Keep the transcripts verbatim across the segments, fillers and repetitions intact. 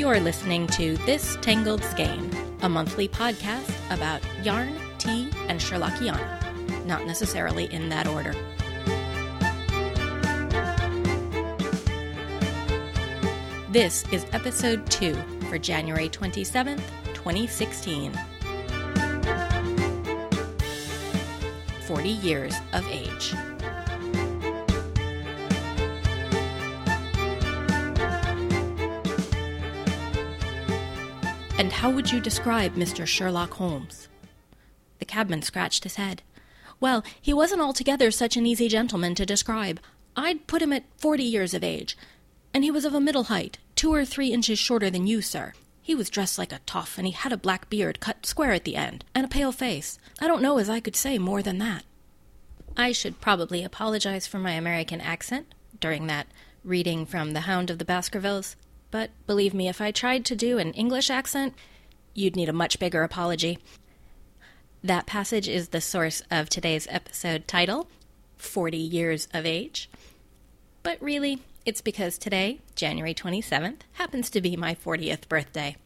You're listening to This Tangled Skein, a monthly podcast about yarn, tea, and Sherlockiana. Not necessarily in that order. This is episode two for January twenty-seventh, twenty sixteen. forty years of age. And how would you describe Mister Sherlock Holmes? The cabman scratched his head. Well, he wasn't altogether such an easy gentleman to describe. I'd put him at forty years of age. And he was of a middle height, two or three inches shorter than you, sir. He was dressed like a toff, and he had a black beard cut square at the end, and a pale face. I don't know as I could say more than that. I should probably apologize for my American accent during that reading from The Hound of the Baskervilles. But believe me, if I tried to do an English accent, you'd need a much bigger apology. That passage is the source of today's episode title, forty Years of Age. But really, it's because today, January twenty-seventh, happens to be my fortieth birthday.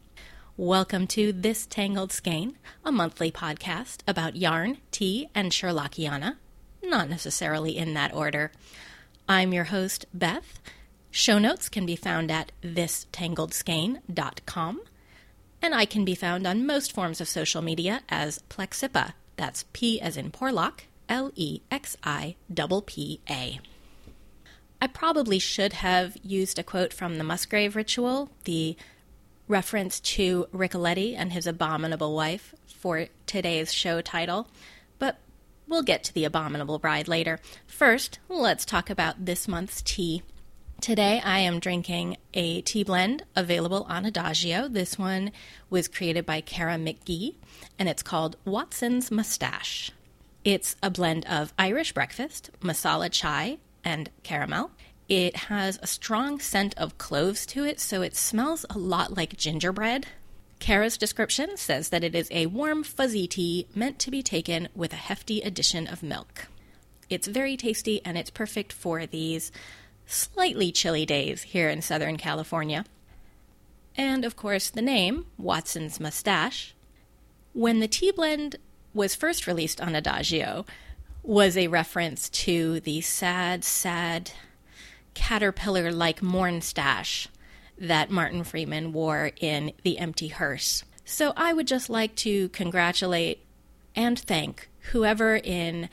Welcome to This Tangled Skein, a monthly podcast about yarn, tea, and Sherlockiana, not necessarily in that order. I'm your host, Beth. Show notes can be found at this tangled skein dot com, and I can be found on most forms of social media as Plexipa. That's P as in Porlock, L E X I P P A. I probably should have used a quote from the Musgrave Ritual, the reference to Ricoletti and his abominable wife, for today's show title, but we'll get to The Abominable Bride later. First, let's talk about this month's tea. Today I am drinking a tea blend available on Adagio. This one was created by Kara McGee, and it's called Watson's Mustache. It's a blend of Irish breakfast, masala chai, and caramel. It has a strong scent of cloves to it, so it smells a lot like gingerbread. Kara's description says that it is a warm, fuzzy tea meant to be taken with a hefty addition of milk. It's very tasty, and it's perfect for these slightly chilly days here in Southern California. And of course the name, Watson's Mustache, when the tea blend was first released on Adagio, was a reference to the sad, sad caterpillar-like morn stache that Martin Freeman wore in The Empty Hearse. So I would just like to congratulate and thank whoever in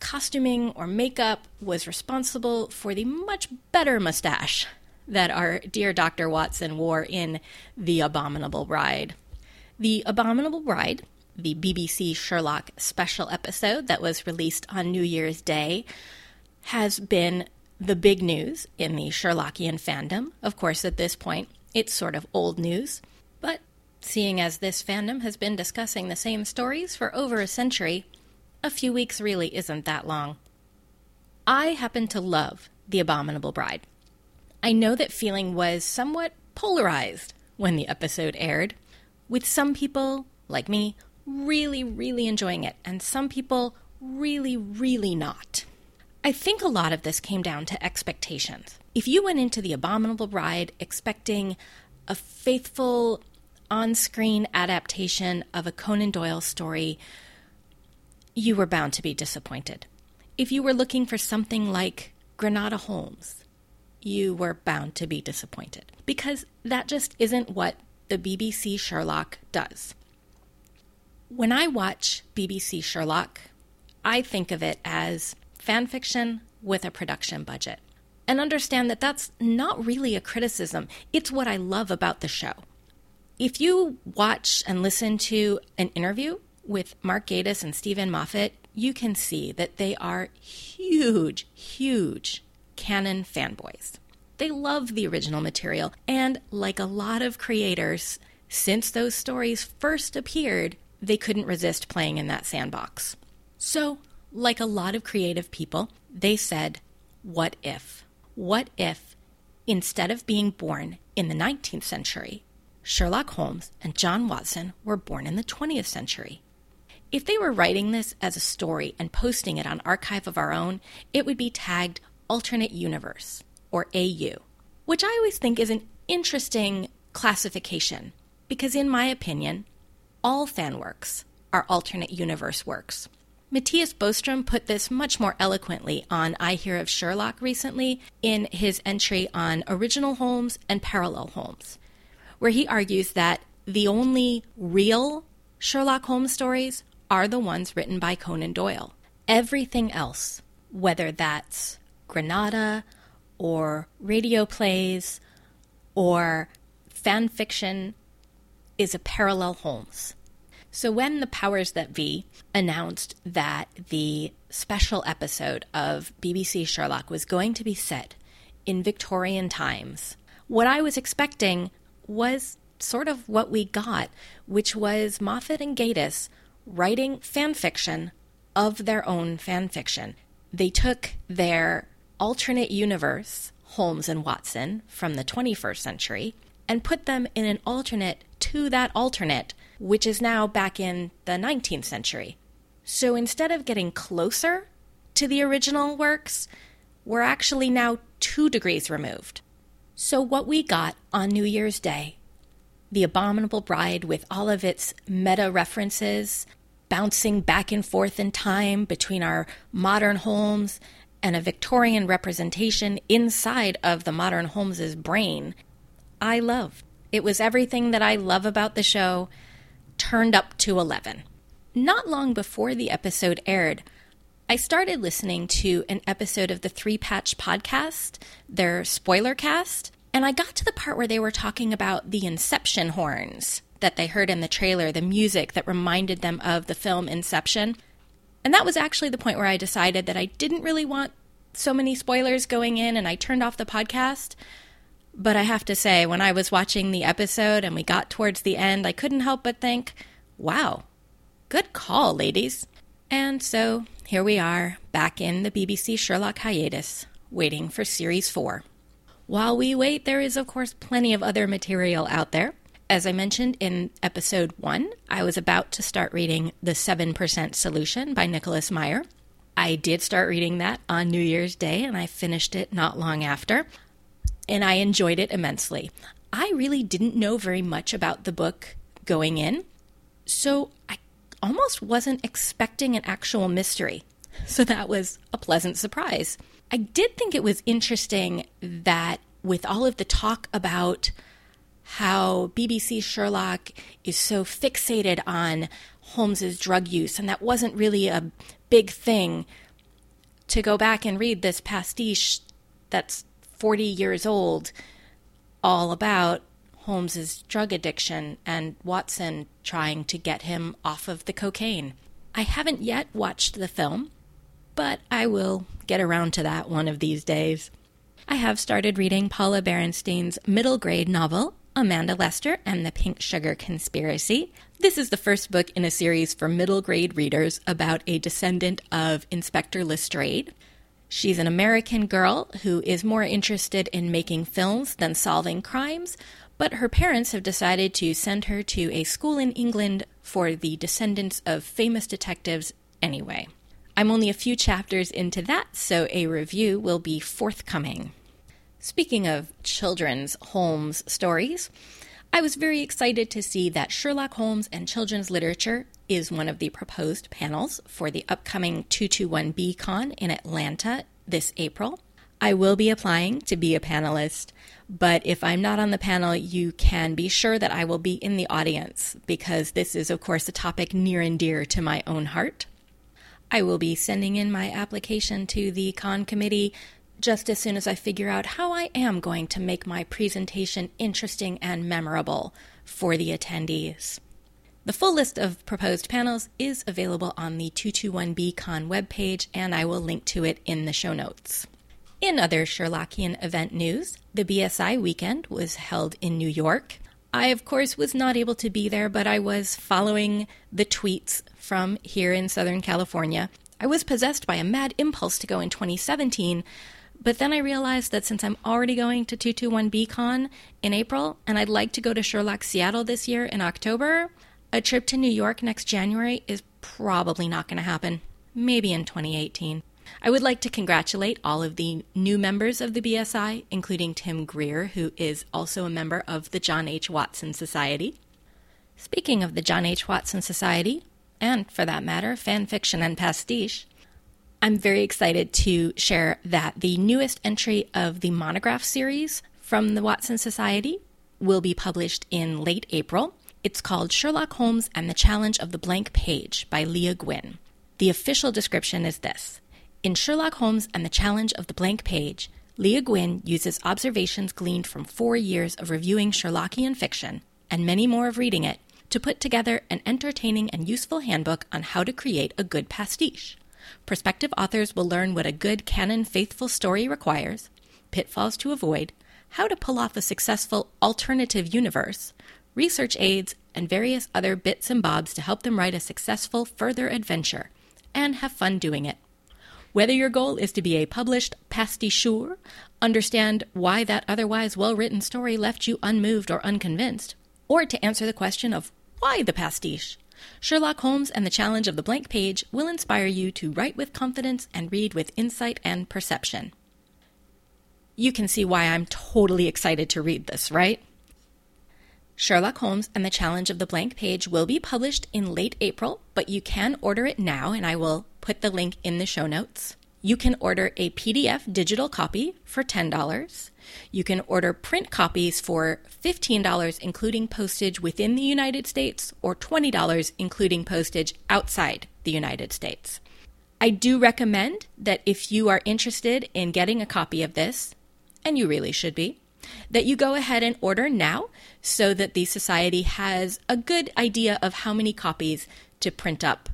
costuming or makeup was responsible for the much better mustache that our dear Doctor Watson wore in The Abominable Bride. The Abominable Bride, the B B C Sherlock special episode that was released on New Year's Day, has been the big news in the Sherlockian fandom. Of course, at this point, it's sort of old news, but seeing as this fandom has been discussing the same stories for over a century, a few weeks really isn't that long. I happen to love The Abominable Bride. I know that feeling was somewhat polarized when the episode aired, with some people, like me, really, really enjoying it, and some people really, really not. I think a lot of this came down to expectations. If you went into The Abominable Bride expecting a faithful on-screen adaptation of a Conan Doyle story, you were bound to be disappointed. If you were looking for something like Granada Holmes, you were bound to be disappointed, because that just isn't what the B B C Sherlock does. When I watch B B C Sherlock, I think of it as fan fiction with a production budget, and understand that that's not really a criticism. It's what I love about the show. If you watch and listen to an interview with Mark Gatiss and Stephen Moffat, you can see that they are huge, huge canon fanboys. They love the original material, and like a lot of creators, since those stories first appeared, they couldn't resist playing in that sandbox. So, like a lot of creative people, they said, what if? What if, instead of being born in the nineteenth century, Sherlock Holmes and John Watson were born in the twentieth century? If they were writing this as a story and posting it on Archive of Our Own, it would be tagged Alternate Universe, or A U, which I always think is an interesting classification, because in my opinion, all fan works are alternate universe works. Matthias Bostrom put this much more eloquently on I Hear of Sherlock recently in his entry on Original Holmes and Parallel Holmes, where he argues that the only real Sherlock Holmes stories are the ones written by Conan Doyle. Everything else, whether that's Granada or radio plays or fan fiction, is a parallel Holmes. So when the powers that be announced that the special episode of B B C Sherlock was going to be set in Victorian times, what I was expecting was sort of what we got, which was Moffat and Gatiss writing fan fiction of their own fan fiction. They took their alternate universe, Holmes and Watson, from the twenty-first century, and put them in an alternate to that alternate, which is now back in the nineteenth century. So instead of getting closer to the original works, we're actually now two degrees removed. So what we got on New Year's Day, The Abominable Bride with all of its meta-references, bouncing back and forth in time between our modern Holmes and a Victorian representation inside of the modern Holmes's brain, I loved. It was everything that I love about the show, turned up to eleven. Not long before the episode aired, I started listening to an episode of the Three Patch Podcast, their spoiler cast, and I got to the part where they were talking about the Inception horns that they heard in the trailer, the music that reminded them of the film Inception. And that was actually the point where I decided that I didn't really want so many spoilers going in, and I turned off the podcast. But I have to say, when I was watching the episode and we got towards the end, I couldn't help but think, wow, good call, ladies. And so here we are, back in the B B C Sherlock hiatus, waiting for Series four. While we wait, there is, of course, plenty of other material out there. As I mentioned in Episode one, I was about to start reading The Seven Percent Solution by Nicholas Meyer. I did start reading that on New Year's Day, and I finished it not long after. And I enjoyed it immensely. I really didn't know very much about the book going in, so I almost wasn't expecting an actual mystery. So that was a pleasant surprise. I did think it was interesting that with all of the talk about how B B C Sherlock is so fixated on Holmes's drug use, and that wasn't really a big thing, to go back and read this pastiche that's forty years old, all about Holmes's drug addiction and Watson trying to get him off of the cocaine. I haven't yet watched the film, but I will get around to that one of these days. I have started reading Paula Berenstein's middle grade novel, Amanda Lester and the Pink Sugar Conspiracy. This is the first book in a series for middle grade readers about a descendant of Inspector Lestrade. She's an American girl who is more interested in making films than solving crimes, but her parents have decided to send her to a school in England for the descendants of famous detectives anyway. I'm only a few chapters into that, so a review will be forthcoming. Speaking of children's Holmes stories, I was very excited to see that Sherlock Holmes and Children's Literature is one of the proposed panels for the upcoming two twenty-one B Con in Atlanta this April. I will be applying to be a panelist, but if I'm not on the panel, you can be sure that I will be in the audience, because this is, of course, a topic near and dear to my own heart. I will be sending in my application to the con committee just as soon as I figure out how I am going to make my presentation interesting and memorable for the attendees. The full list of proposed panels is available on the two twenty-one B Con webpage, and I will link to it in the show notes. In other Sherlockian event news, the B S I weekend was held in New York. I, of course, was not able to be there, but I was following the tweets from here in Southern California. I was possessed by a mad impulse to go in twenty seventeen, but then I realized that since I'm already going to two twenty-one B Con in April, and I'd like to go to Sherlock Seattle this year in October, a trip to New York next January is probably not going to happen. Maybe in twenty eighteen. I would like to congratulate all of the new members of the B S I, including Tim Greer, who is also a member of the John H. Watson Society. Speaking of the John H. Watson Society, and for that matter, fan fiction and pastiche, I'm very excited to share that the newest entry of the monograph series from the Watson Society will be published in late April. It's called Sherlock Holmes and the Challenge of the Blank Page by Leah Gwynn. The official description is this. In Sherlock Holmes and the Challenge of the Blank Page, Leah Gwynn uses observations gleaned from four years of reviewing Sherlockian fiction, and many more of reading it, to put together an entertaining and useful handbook on how to create a good pastiche. Prospective authors will learn what a good canon-faithful story requires, pitfalls to avoid, how to pull off a successful alternative universe, research aids, and various other bits and bobs to help them write a successful further adventure, and have fun doing it. Whether your goal is to be a published pasticheur, understand why that otherwise well-written story left you unmoved or unconvinced, or to answer the question of why the pastiche, Sherlock Holmes and the Challenge of the Blank Page will inspire you to write with confidence and read with insight and perception. You can see why I'm totally excited to read this, right? Sherlock Holmes and the Challenge of the Blank Page will be published in late April, but you can order it now, and I will put the link in the show notes. You can order a P D F digital copy for ten dollars. You can order print copies for fifteen dollars, including postage within the United States, or twenty dollars, including postage outside the United States. I do recommend that if you are interested in getting a copy of this, and you really should be, that you go ahead and order now so that the Society has a good idea of how many copies to print up.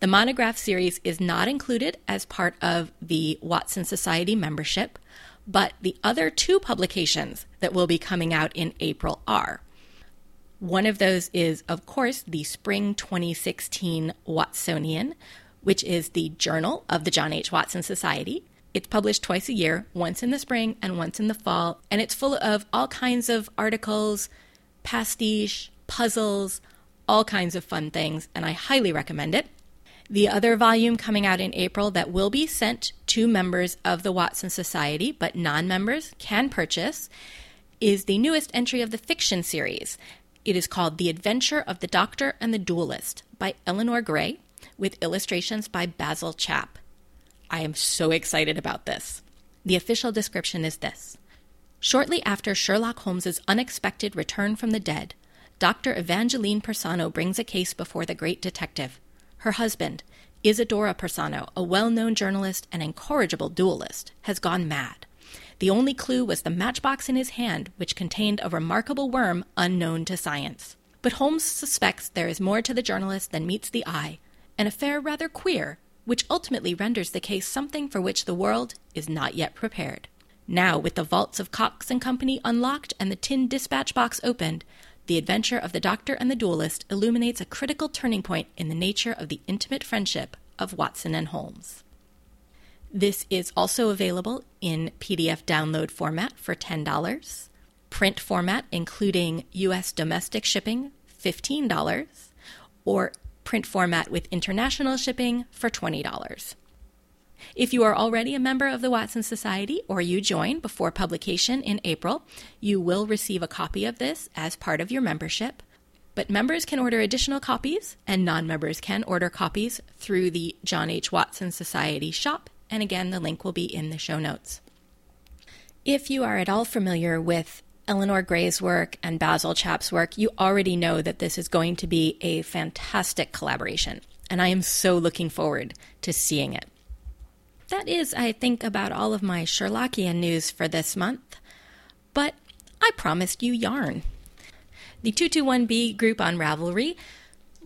The monograph series is not included as part of the Watson Society membership, but the other two publications that will be coming out in April are. One of those is, of course, the Spring twenty sixteen Watsonian, which is the Journal of the John H. Watson Society. It's published twice a year, once in the spring and once in the fall, and it's full of all kinds of articles, pastiche, puzzles, all kinds of fun things, and I highly recommend it. The other volume coming out in April that will be sent to members of the Watson Society, but non-members can purchase, is the newest entry of the fiction series. It is called The Adventure of the Doctor and the Duelist by Eleanor Gray, with illustrations by Basil Chapp. I am so excited about this. The official description is this. Shortly after Sherlock Holmes's unexpected return from the dead, Doctor Evangeline Persano brings a case before the great detective. Her husband, Isadora Persano, a well-known journalist and incorrigible duelist, has gone mad. The only clue was the matchbox in his hand, which contained a remarkable worm unknown to science. But Holmes suspects there is more to the journalist than meets the eye, an affair rather queer, which ultimately renders the case something for which the world is not yet prepared. Now, with the vaults of Cox and Company unlocked and the tin dispatch box opened, The Adventure of the Doctor and the Duelist illuminates a critical turning point in the nature of the intimate friendship of Watson and Holmes. This is also available in P D F download format for ten dollars, print format including U S domestic shipping, fifteen dollars, or print format with international shipping for twenty dollars. If you are already a member of the Watson Society or you join before publication in April, you will receive a copy of this as part of your membership. But members can order additional copies and non-members can order copies through the John H. Watson Society shop. And again, the link will be in the show notes. If you are at all familiar with Eleanor Gray's work and Basil Chapp's work, you already know that this is going to be a fantastic collaboration, and I am so looking forward to seeing it. That is, I think, about all of my Sherlockian news for this month, but I promised you yarn. The two twenty-one B group on Ravelry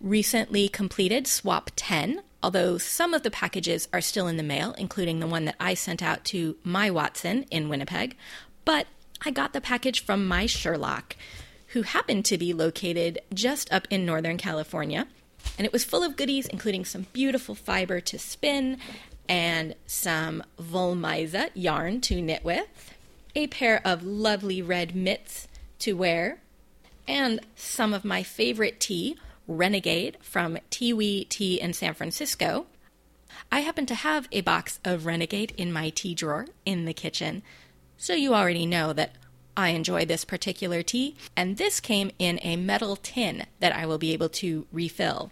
recently completed Swap ten, although some of the packages are still in the mail, including the one that I sent out to my Watson in Winnipeg, but I got the package from my Sherlock, who happened to be located just up in Northern California, and it was full of goodies, including some beautiful fiber to spin and some Volmisa yarn to knit with, a pair of lovely red mitts to wear, and some of my favorite tea, Renegade, from Tiwi Tea in San Francisco. I happen to have a box of Renegade in my tea drawer in the kitchen, so you already know that I enjoy this particular tea, and this came in a metal tin that I will be able to refill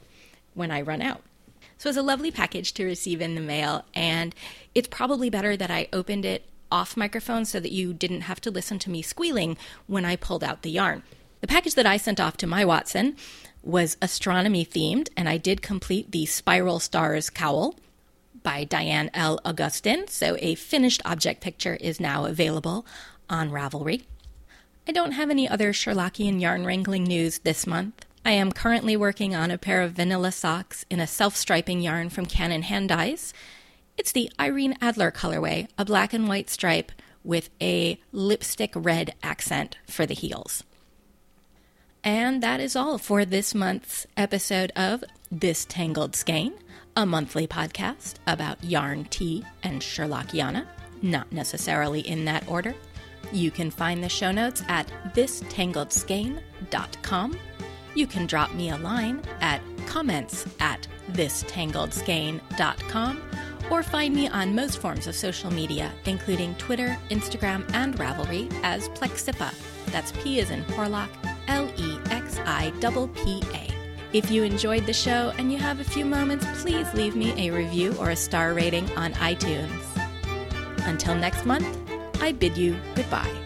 when I run out. So it's a lovely package to receive in the mail, and it's probably better that I opened it off microphone so that you didn't have to listen to me squealing when I pulled out the yarn. The package that I sent off to my Watson was astronomy themed, and I did complete the Spiral Stars Cowl by Diane L. Augustin, so a finished object picture is now available on Ravelry. I don't have any other Sherlockian yarn wrangling news this month. I am currently working on a pair of vanilla socks in a self-striping yarn from Canon Hand Dyes. It's the Irene Adler colorway, a black and white stripe with a lipstick red accent for the heels. And that is all for this month's episode of This Tangled Skein, a monthly podcast about yarn, tea, and Sherlockiana, not necessarily in that order. You can find the show notes at this tangled skein dot com. You can drop me a line at comments at this tangled skein dot com, or find me on most forms of social media, including Twitter, Instagram, and Ravelry as Plexipa. That's P as in Porlock, L E X I P P A. If you enjoyed the show and you have a few moments, please leave me a review or a star rating on iTunes. Until next month, I bid you goodbye.